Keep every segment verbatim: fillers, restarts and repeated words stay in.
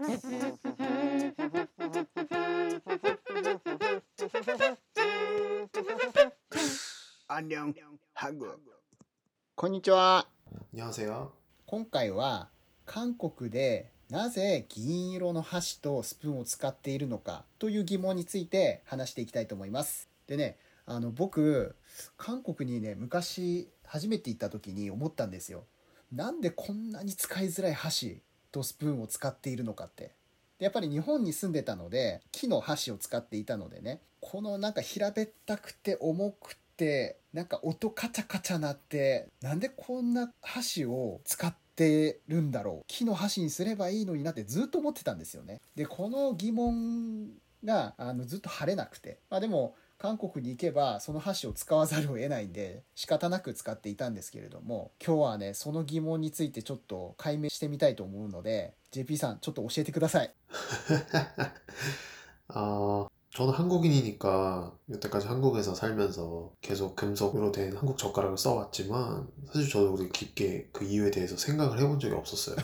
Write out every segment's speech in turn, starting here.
こんにちは。今回は韓国でなぜ銀色の箸とスプーンを使っているのかという疑問について話していきたいと思います。でね、あの僕韓国にね昔初めて行った時に思ったんですよ。なんでこんなに使いづらい箸とスプーンを使っているのかって。でやっぱり日本に住んでたので木の箸を使っていたのでね、このなんか平べったくて重くてなんか音カチャカチャ鳴ってなんでこんな箸を使ってるんだろう、木の箸にすればいいのになってずっと思ってたんですよね。でこの疑問があのずっと晴れなくて、まあ、でも韓国に行けばその箸を使わざるを得ないんで仕方なく使っていたんですけれども、今日はねその疑問についてちょっと解明してみたいと思うので ジェーピー さんちょっと教えてください。あー저는 한국인이니까 여태까지 한국에서 살면서 계속 금속으로 된 한국 젓가락을 써왔지만 사실 저도 그렇게 깊게 그 이유에 대해서 생각을 해본 적이 없었어요.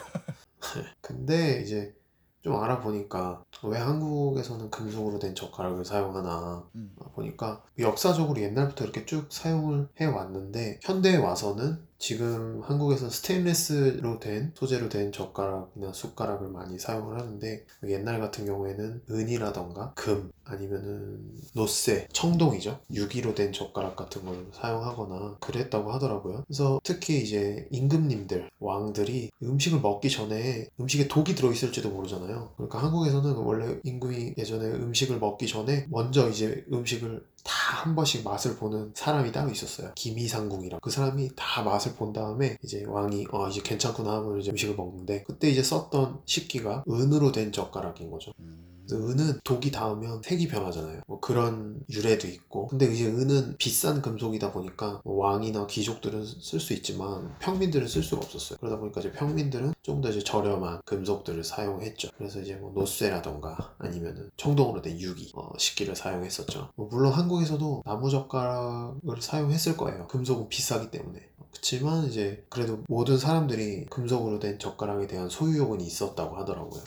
근데 이제 좀 알아보니까 왜 한국에서는 금속으로 된 젓가락을 사용하나 음. 보니까 역사적으로 옛날부터 이렇게 쭉 사용을 해왔는데 현대에 와서는 지금 한국에서는 스테인리스로 된 소재로 된 젓가락이나 숟가락을 많이 사용을 하는데 옛날 같은 경우에는 은이라던가 금 아니면은 노쇠, 청동이죠. 유기로 된 젓가락 같은 걸 사용하거나 그랬다고 하더라고요. 그래서 특히 이제 임금님들, 왕들이 음식을 먹기 전에 음식에 독이 들어있을지도 모르잖아요. 그러니까 한국에서는 원래 임금이 예전에 음식을 먹기 전에 먼저 이제 음식을 다 한 번씩 맛을 보는 사람이 따로 있었어요. 김이상궁이라. 그 사람이 다 맛을 본 다음에 이제 왕이 어 이제 괜찮구나 하면 이제 음식을 먹는데 그때 이제 썼던 식기가 은으로 된 젓가락인 거죠. 음. 은은 독이 닿으면 색이 변하잖아요. 뭐 그런 유래도 있고 근데 이제 은은 비싼 금속이다 보니까 뭐 왕이나 귀족들은 쓸 수 있지만 평민들은 쓸 수가 없었어요. 그러다 보니까 이제 평민들은 조금 더 이제 저렴한 금속들을 사용했죠. 그래서 이제 뭐 노쇠라던가 아니면은 청동으로 된 유기 어, 식기를 사용했었죠. 뭐 물론 한국에서도 나무젓가락을 사용했을 거예요. 금속은 비싸기 때문에. 그렇지만 이제 그래도 모든 사람들이 금속으로 된 젓가락에 대한 소유욕은 있었다고 하더라고요.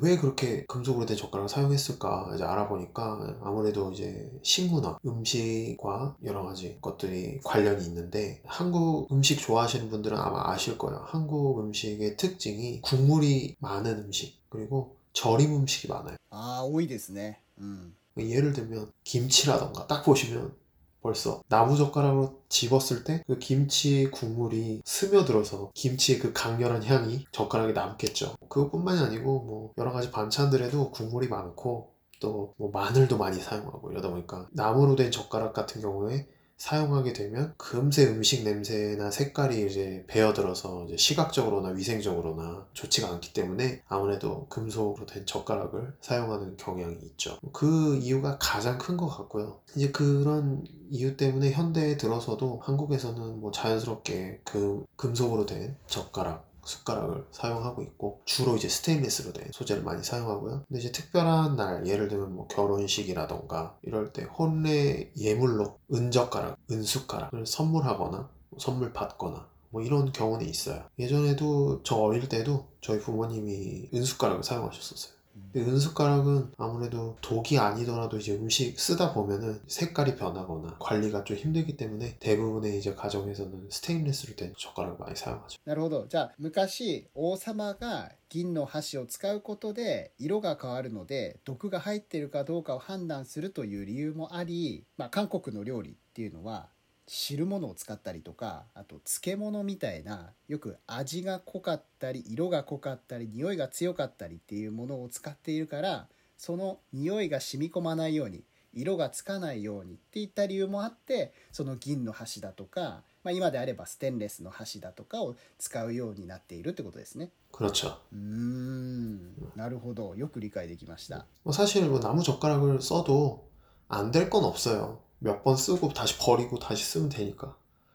왜 그렇게 금속으로 된 젓가락을 사용했을까 이제 알아보니까 아무래도 이제 식문화, 음식과 여러 가지 것들이 관련이 있는데 한국 음식 좋아하시는 분들은 아마 아실 거예요. 한국 음식의 특징이 국물이 많은 음식 그리고 절임 음식이 많아요. 아, 오이ですね. 음. 예를 들면 김치라던가 딱 보시면 벌써 나무젓가락으로 집었을 때 그 김치 국물이 스며들어서 김치의 그 강렬한 향이 젓가락에 남겠죠. 그것뿐만이 아니고 뭐 여러 가지 반찬들에도 국물이 많고 또 뭐 마늘도 많이 사용하고 이러다 보니까 나무로 된 젓가락 같은 경우에 사용하게 되면 금세 음식 냄새나 색깔이 이제 배어들어서 이제 시각적으로나 위생적으로나 좋지가 않기 때문에 아무래도 금속으로 된 젓가락을 사용하는 경향이 있죠. 그 이유가 가장 큰 것 같고요. 이제 그런 이유 때문에 현대에 들어서도 한국에서는 뭐 자연스럽게 그 금속으로 된 젓가락 숟가락을 사용하고 있고 주로 이제 스테인리스로 된 소재를 많이 사용하고요. 근데 이제 특별한 날 예를 들면 뭐 결혼식이라던가 이럴 때 혼례 예물로 은젓가락, 은숟가락을 선물하거나 선물 받거나 뭐 이런 경우는 있어요. 예전에도 저 어릴 때도 저희 부모님이 은숟가락을 사용하셨었어요. 근데 은숟가락은 아무래도 독이 아니더라도 이제 음식 쓰다 보면은 색깔이 변하거나 관리가 좀 힘들기 때문에 대부분의 이제 가정에서는 스테인리스로 된 젓가락을 많이 사용하죠. なるほど。じゃあ昔王様が銀の箸を使うことで色が変わるので毒が入っているかどうかを判断するという理由もあり、まあ韓国の料理っていうのは 汁物を使ったりとか、あと漬物みたいなよく味が濃かったり色が濃かったり匂いが強かったりっていうものを使っているから、その匂いが染み込まないように色がつかないようにっていった理由もあって、その銀の箸だとか、まあ、今であればステンレスの箸だとかを使うようになっているってことですね。 그렇죠. 음, なるほど。よく理解できました。 사실 뭐 나무젓가락을 써도 안 될 건 없어요. 몇 번 쓰고 다시 버리고 다시 쓰면 되니까.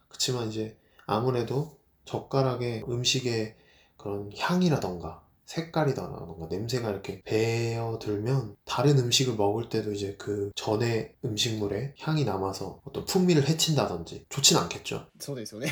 그치만 이제 아무래도 젓가락에 음식의 그런 향이라던가 색깔이라던가 냄새가 이렇게 배어들면 다른 음식을 먹을 때도 이제 그 전에 음식물에 향이 남아서 어떤 풍미를 해친다든지 좋진 않겠죠. そうですよね。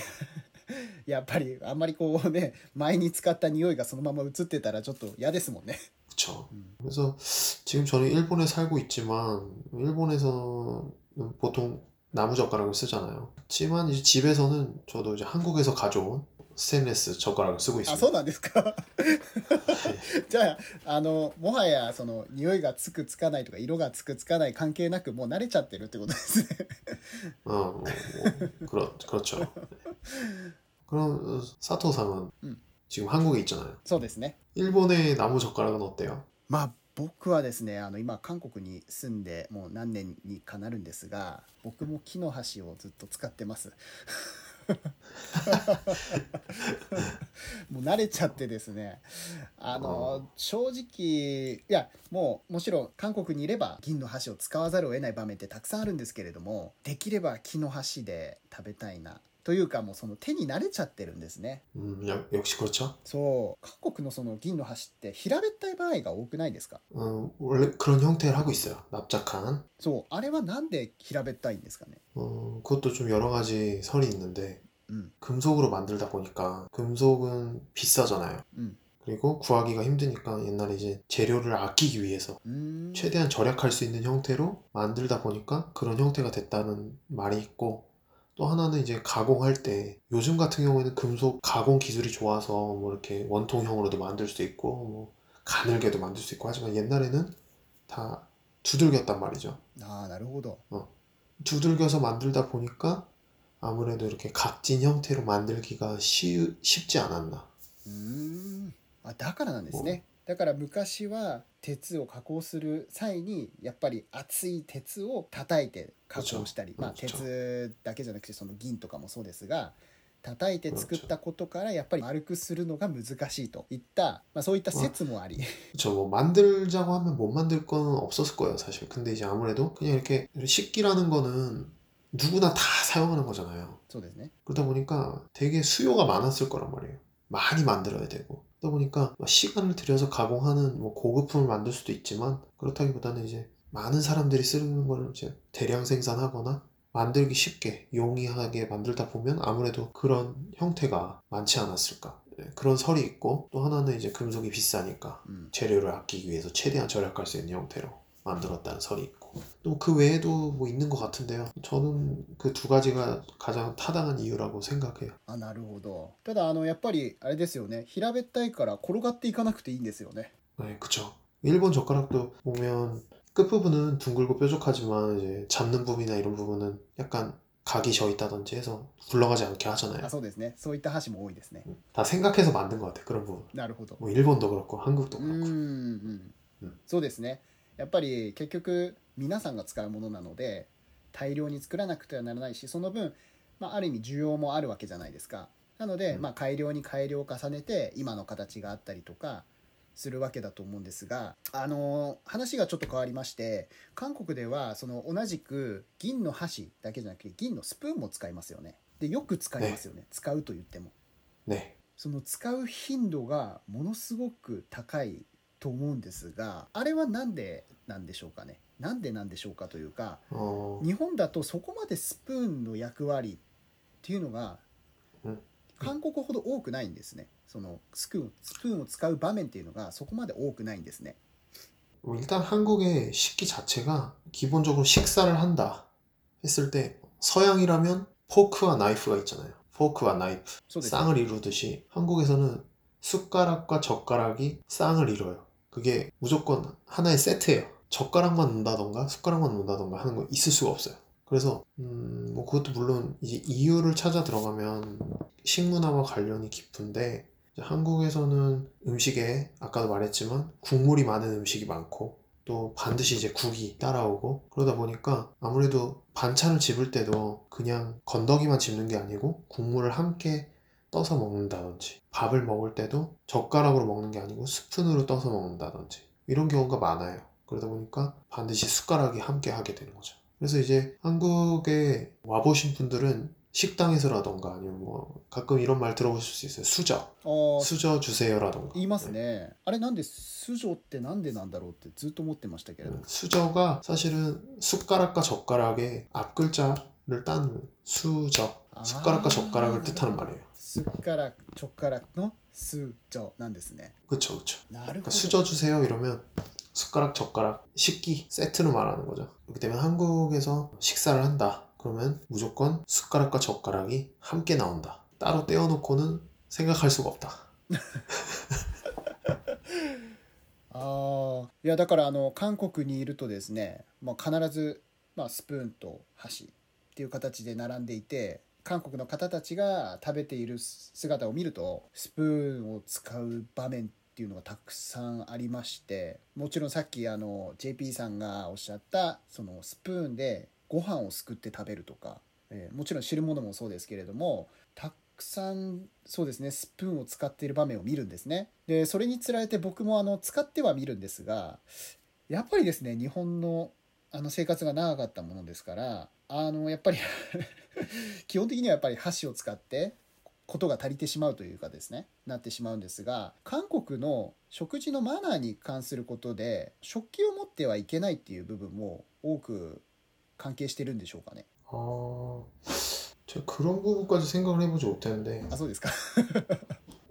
やっぱりあんまりこうね前に使った匂いがそのまま移ってたらちょっと嫌ですもんね。 그쵸. 그렇죠. 음. 그래서 지금 저는 일본에 살고 있지만 일본에서는 보통 나무 젓가락을 쓰잖아요. 하지만 이제 집에서는 저도 이제 한국에서 가져온 스테인레스 젓가락을 쓰고 있습니다. 아, そうなんですか? じゃあ、あの、もはやその匂いがつくつかないとか色がつくつかない関係なくもう慣れちゃってるってことですね。うん、그렇죠. 그럼 사토さん은 음. 지금 한국에 있잖아요. そうですね. 일본의 나무 젓가락은 어때요? 막 僕はですね、あの今韓国に住んでもう何年にかなるんですが、僕も木の箸をずっと使ってます。もう慣れちゃってですね。あの正直いやもうもちろん韓国にいれば銀の箸を使わざるを得ない場面ってたくさんあるんですけれども、できれば木の箸で食べたいな。というかもうその手に慣れちゃってるんですね。うん、や、よくしこちゃん。そう、韓国のその銀の箸って平べったい場合が多くないですか？うん、俺그런형태를하고있어요。납작한。そう、あれはなんで平べったいんですかね？うん、그것도좀여러가지설이있는데、うん、금속으로만들다보니까금속은비싸잖아요。うん。그리고구하기가힘드니까옛날에이제재료를아끼기위해서최대한절약할수있는형태로만들다보니까그런형태가됐다는말이있고 또 하나는 이제 가공할 때 요즘 같은 경우에는 금속 가공 기술이 좋아서 뭐 이렇게 원통형으로도 만들 수도 있고 뭐 가늘게도 만들 수 있고 하지만 옛날에는 다 두들겼단 말이죠. 아, 나름대로. 어, 두들겨서 만들다 보니까 아무래도 이렇게 각진 형태로 만들기가 쉬, 쉽지 않았나. 음, 아, だからなんですね. だから昔は鉄を加工する際にやっぱり厚い鉄を叩いて加工したり、 まあ、鉄だけじゃなくてその銀とかもそうですが、叩いて作ったことからやっぱり丸くするのが難しいといった、まあ、そういった説もあり。저뭐 만들자고 하면 못 만들 건 없었을 거예요, 사실. 근데 이제 아무래도 그냥 이렇게 식기라는 거는 누구나 다 사용하는 거잖아요. そうですね. 그러다 보니까 되게 수요가 많았을 거란 말이에요. 많이 만들어야 되고. 그러다 보니까 시간을 들여서 가공하는 뭐 고급품을 만들 수도 있지만 그렇다기보다는 이제 많은 사람들이 쓰는 걸 이제 대량 생산하거나 만들기 쉽게 용이하게 만들다 보면 아무래도 그런 형태가 많지 않았을까 그런 설이 있고 또 하나는 이제 금속이 비싸니까 음. 재료를 아끼기 위해서 최대한 절약할 수 있는 형태로 만들었다는 설이 있고 또 그 외에도 뭐 있는 것 같은데요. 저는 그 두 가지가 가장 타당한 이유라고 생각해요. 아, なるほど. ただ、あの、やっぱりあれですよね. 平べったいから転がっていかなくていいんですよね. 네, 그렇죠. 일본 젓가락도 보면 끝부분은 둥글고 뾰족하지만 이제 잡는 부분이나 이런 부분은 약간 각이 져 있다든지 해서 굴러가지 않게 하잖아요. 아, そうですね. そういった箸も多いですね. 다 생각해서 만든 것 같아요. 그런 부분. なるほど. 뭐 일본도 그렇고 한국도 그렇고. 음, 음. そうですね. やっぱり結局皆さんが使うものなので大量に作らなくてはならないし、その分、まあ、ある意味需要もあるわけじゃないですか。なので、まあ、改良に改良を重ねて今の形があったりとかするわけだと思うんですが、あの話がちょっと変わりまして、韓国ではその同じく銀の箸だけじゃなくて銀のスプーンも使いますよね。でよく使いますよね。使うと言っても、ね、その使う頻度がものすごく高いと思うんですが、あれはなんでなんでしょうかね。なんでなんでしょうかというか、日本だとそこまでスプーンの役割っていうのが韓国ほど多くないんですね。そのスプーン、スプーンを使う場面っていうのがそこまで多くないんですね。일단韓国의식기자체가기본적으로식사를한다했을때서양이라면포크와나이프가있잖아요. 포크와나이프 쌍을 이루듯이한국에서는숟가락과젓가락이쌍을 이뤄요. 그게 무조건 하나의 세트예요. 젓가락만 넣는다던가 숟가락만 넣는다던가 하는 거 있을 수가 없어요. 그래서 음, 뭐 그것도 물론 이제 이유를 찾아 들어가면 식문화와 관련이 깊은데, 한국에서는 음식에 아까도 말했지만 국물이 많은 음식이 많고 또 반드시 이제 국이 따라오고, 그러다 보니까 아무래도 반찬을 집을 때도 그냥 건더기만 집는 게 아니고 국물을 함께 떠서 먹는다든지, 밥을 먹을 때도 젓가락으로 먹는 게 아니고 스푼으로 떠서 먹는다든지 이런 경우가 많아요. 그러다 보니까 반드시 숟가락이 함께 하게 되는 거죠. 그래서 이제 한국에 와보신 분들은 식당에서라던가 아니면 뭐 가끔 이런 말 들어보실 수 있어요. 수저. 어... 수저 주세요라던가. 言いますね. あれなんで수저ってなんでなんだろうってずっと思ってましたけれど. 수저가 사실은 숟가락과 젓가락의 앞글자를 딴 수저. 숟가락과 젓가락을 뜻하는 말이에요. 숟가락, 젓가락の 수저 난ですね. 그렇죠, 그렇죠. 그러니까 수저 주세요 이러면 숟가락, 젓가락, 식기 세트로 말하는 거죠. 그렇기 때문에 한국에서 식사를 한다. 그러면 무조건 숟가락과 젓가락이 함께 나온다. 따로 떼어놓고는 생각할 수가 없다. あいやだからあの韓国にいるとですね、まあ、必ず、まあ、スプーンと箸っていう形で並んでいて、韓国の方たちが食べている姿を見るとスプーンを使う場面っていうのがたくさんありまして、もちろんさっきあの ジェイピー さんがおっしゃったそのスプーンでご飯をすくって食べるとか、えー、もちろん汁物もそうですけれども、たくたくさんそうですねスプーンを使っている場面を見るんですね。でそれにつられて僕もあの使っては見るんですが、やっぱりですね日本のあの生活が長かったものですから、あのやっぱり基本的にはやっぱり箸を使ってことが足りてしまうというかですねなってしまうんですが、韓国の食事のマナーに関することで食器を持ってはいけないっていう部分も多く関係してるんでしょうかね。あ제 그런 부분까지 생각을 해보지 못했는데. 아, 소리스까?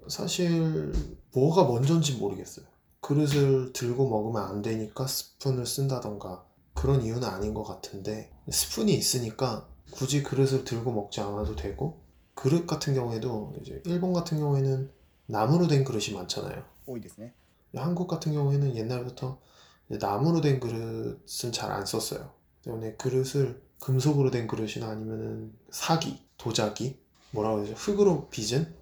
사실 뭐가 먼저인지 모르겠어요. 그릇을 들고 먹으면 안 되니까 스푼을 쓴다던가 그런 이유는 아닌 것 같은데, 스푼이 있으니까 굳이 그릇을 들고 먹지 않아도 되고, 그릇 같은 경우에도 이제 일본 같은 경우에는 나무로 된 그릇이 많잖아요. 오이ですね. 한국 같은 경우에는 옛날부터 나무로 된 그릇은 잘 안 썼어요. 때문에 그릇을 금속으로 된 그릇이나 아니면은 사기, 도자기, 뭐라고 해야 되죠? 흙으로 빚은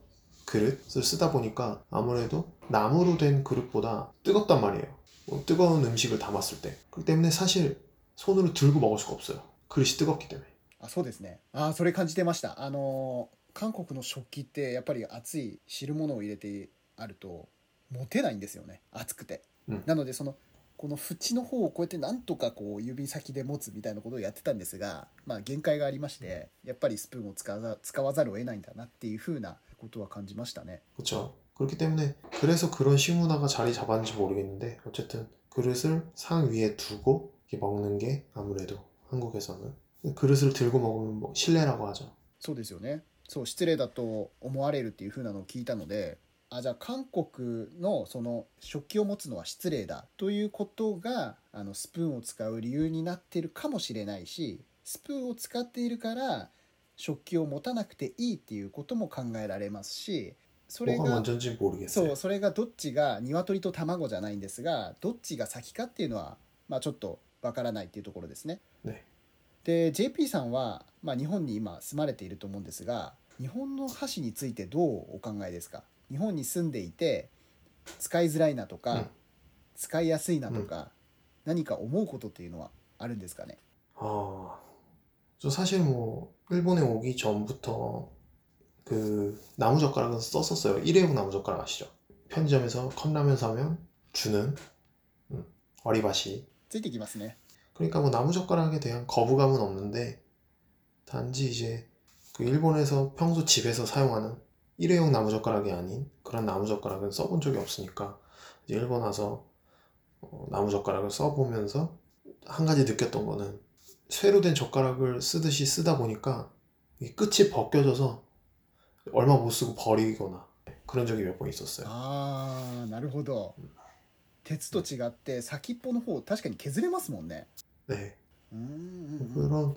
그릇을 쓰다 보니까 아무래도 나무로 된 그릇보다 뜨겁단 말이에요. 뭐 뜨거운 음식을 담았을 때. 그렇기 때문에 사실 손으로 들고 먹을 수가 없어요. 그릇이 뜨겁기 때문에. 아, そうですね。あ、それ感じてました。あの、韓国の食器ってやっぱり熱い汁物を入れてあると持てないんですよね。熱くて。なのでその この縁の方をこうやってなんとかこう指先で持つみたいなことをやってたんですが、まあ、限界がありましてやっぱりスプーンを使わざ、使わざるを得ないんだなっていうふうなことは感じましたね。 그렇죠. 그렇기 때문에 그래서 그런 식문화가 자리 잡았는지 모르겠는데 어쨌든 그릇을 상 위에 두고 이렇게 먹는 게 아무래도 한국에서는 그릇을 들고 먹으면 뭐 실례라고 하죠. そうですよね。そう、失礼だと思われるっていうふうなのを聞いたので、 あ、じゃあ韓国のその食器を持つのは失礼だということがあのスプーンを使う理由になっているかもしれないし、スプーンを使っているから食器を持たなくていいっていうことも考えられますし、それがそう、それがどっちが鶏と卵じゃないんですが、どっちが先かっていうのはまあちょっとわからないっていうところですね。ね。で、ジェイピー さんはまあ日本に今住まれていると思うんですが、日本の箸についてどうお考えですか？日本に住んでいて使いづらいなとか、うん、使いやすいなとか、うん、何か思うことっていうのはあるんですかね。ああ、저 사실 뭐 일본에 오기 전부터 그 나무젓가락은 썼었어요. 일회용 나무젓가락 아시죠? 편의점에서 컵라면 사면 주는 음, 어리바시. ついてきますね. 그러니까 뭐 나무젓가락에 대한 거부감은 없는데, 단지 이제 그 일본에서 평소 집에서 사용하는 일회용 나무젓가락이 아닌 그런 나무젓가락은 써본 적이 없으니까 이제 일본 와서 어, 나무젓가락을 써보면서 한 가지 느꼈던 거는 쇠로 된 젓가락을 쓰듯이 쓰다 보니까 이 끝이 벗겨져서 얼마 못 쓰고 버리거나 그런 적이 몇 번 있었어요. 아, なるほど. 鉄と違って先っぽの方確かに削れますもんね. 네. 음, 음. 그런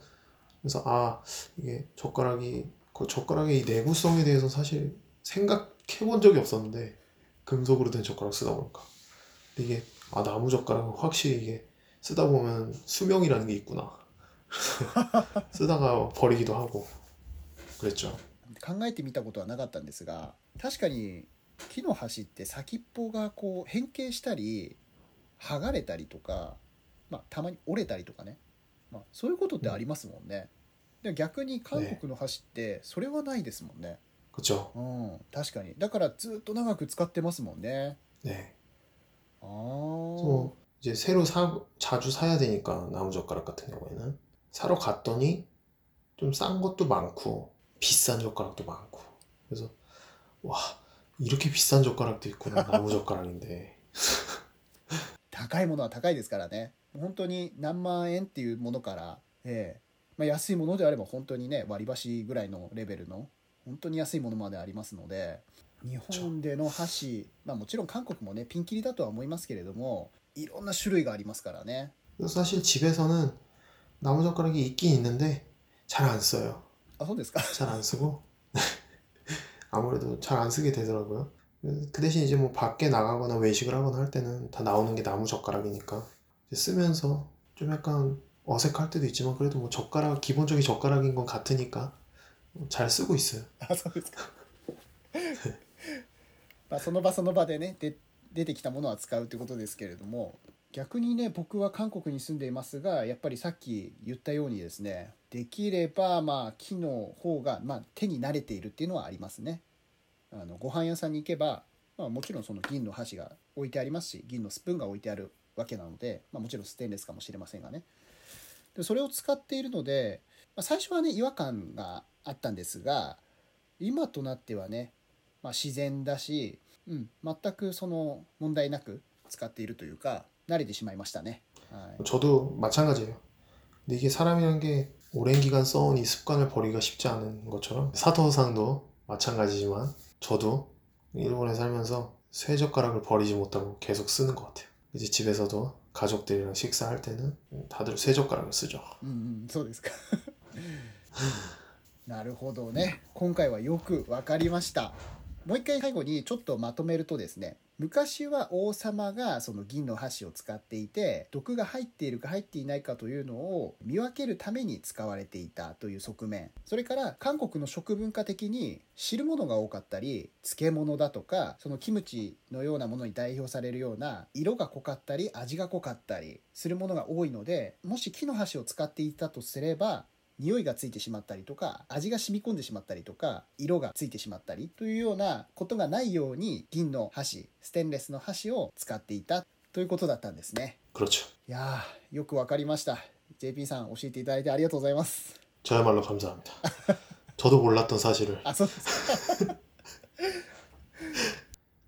그래서 아 이게 젓가락이 그 젓가락의 이 내구성에 대해서 사실 생각해본 적이 없었는데, 금속으로 된 젓가락 쓰다 보니까 근데 이게 아 나무 젓가락은 확실히 이게 쓰다 보면 수명이라는 게 있구나. 쓰다가 버리기도 하고 그랬죠. 考えてみたことはなかったんですが、確かに木の箸って先っぽがこう変形したり剥がれたりとか、まあたまに折れたりとかね、まあそういうことってありますもんね。 逆に韓国の箸ってそれはないですもんね。こっちは。うん、確かに。だからずっと長く使ってますもんね。ね。ああ。そう。이제새로사 자주 사야 되니까 나무젓가락 같은 경우에는 사러 갔더니 좀 싼 것도 많고 비싼 젓가락도 많고. 그래서 와 이렇게 비싼 젓가락도 있구나 나무젓가락인데. 高いものは高いですからね。本当に何万円っていうものから。ええ。まあ、安いものであれば本当にね割り箸ぐらいのレベルの本当に安いものまでありますので、日本での箸、まあ、もちろん韓国もねピンキリだとは思いますけれども、いろんな種類がありますからね。사실집에서는나무젓가락이있긴있는데잘안써요。あ、そうですか。잘안쓰고 아무래도잘안쓰게되더라고요그대신이제뭐밖에나가거나외식을하거나할때는다나오는게나무젓가락이니까쓰면서좀약간어색할때도있지만그래도뭐젓가락기본적인젓가락인건같으니까잘쓰고있어요。あ、そうですか。まあその場その場でねで出てきたものは使うということですけれども、逆にね僕は韓国に住んでいますが、やっぱりさっき言ったようにですね、できればまあ木の方が、まあ、手に慣れているっていうのはありますね。あのご飯屋さんに行けば、まあ、もちろんその銀の箸が置いてありますし、銀のスプーンが置いてあるわけなので、まあ、もちろんステンレスかもしれませんがね、でそれを使っているので、まあ、最初はね違和感があったんですが、今となってはね、まあ、自然だし、うん、全くその問題なく使っているというか慣れてしまいましたね。はい。저도 마찬가지예요。근데이게사람이란게오랜기간써온이습관을버리기가쉽지않은것처럼사토상도마찬가지지만저도일본에살면서쇠젓가락을버리지못하고계속쓰는것같아요이제집에서도가족들이랑식사할때는다들쇠젓가락을쓰죠。うんうん、そうですか。なるほどね。今回はよく分かりました。もう一回最後にちょっとまとめるとですね、昔は王様がその銀の箸を使っていて、毒が入っているか入っていないかというのを見分けるために使われていたという側面、それから韓国の食文化的に汁物が多かったり、漬物だとかそのキムチのようなものに代表されるような色が濃かったり味が濃かったりするものが多いので、もし木の箸を使っていたとすれば匂いがついてしまったりとか、味が染み込んでしまったりとか、色がついてしまったりというようなことがないように銀の箸、ステンレスの箸を使っていたということだったんですね。그렇죠。いやー、よくわかりました。ジェーピー さん教えていただいてありがとうございます。저야말로감사합니다。저도몰랐던사실을。あ、そうですか。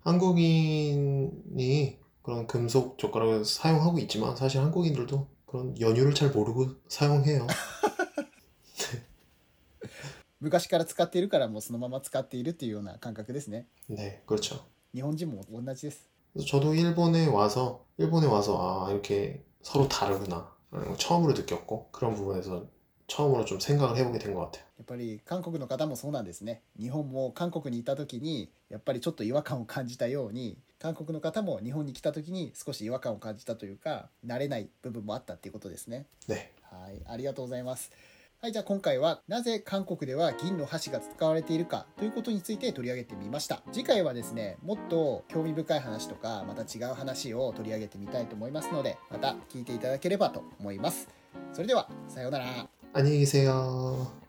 한국인이그런금속젓가락을사용하고있지만사실한국인들도그런연유를잘모르고사용해요。昔から使っているからもうそのまま使っているっていうような感覚ですね。ね、그렇죠。日本人も同じです。저도일본에와서일본에와서아이렇게서로다르구나처음으로느꼈고그런부분에서처음으로좀생각을해보게된것같아요。やっぱり韓国の方もそうなんですね。日本も韓国にいた時にやっぱりちょっと違和感を感じたように、韓国の方も日本に来た時に少し違和感を感じたというか、慣れない部分もあったっていうことですね。ね。はい、ありがとうございます。はい、じゃあ今回はなぜ韓国では銀の箸が使われているかということについて取り上げてみました。次回はですね、もっと興味深い話とかまた違う話を取り上げてみたいと思いますので、また聞いていただければと思います。それではさようなら。안녕히 계세요。